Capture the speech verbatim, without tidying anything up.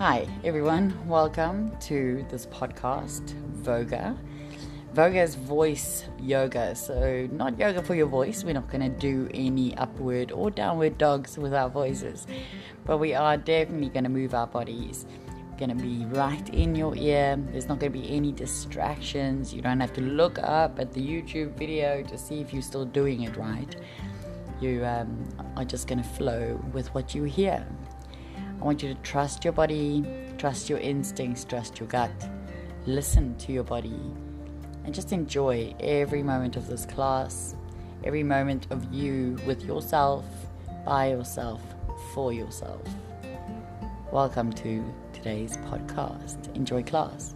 Hi everyone, welcome to this podcast, Voga. Voga is voice yoga, so not yoga for your voice. We're not going to do any upward or downward dogs with our voices, but we are definitely going to move our bodies. We're going to be right in your ear. There's not going to be any distractions. You don't have to look up at the YouTube video to see if you're still doing it right. You um, are just going to flow with what you hear. I want you to trust your body, trust your instincts, trust your gut, listen to your body, and just enjoy every moment of this class, every moment of you with yourself, by yourself, for yourself. Welcome to today's podcast. Enjoy class.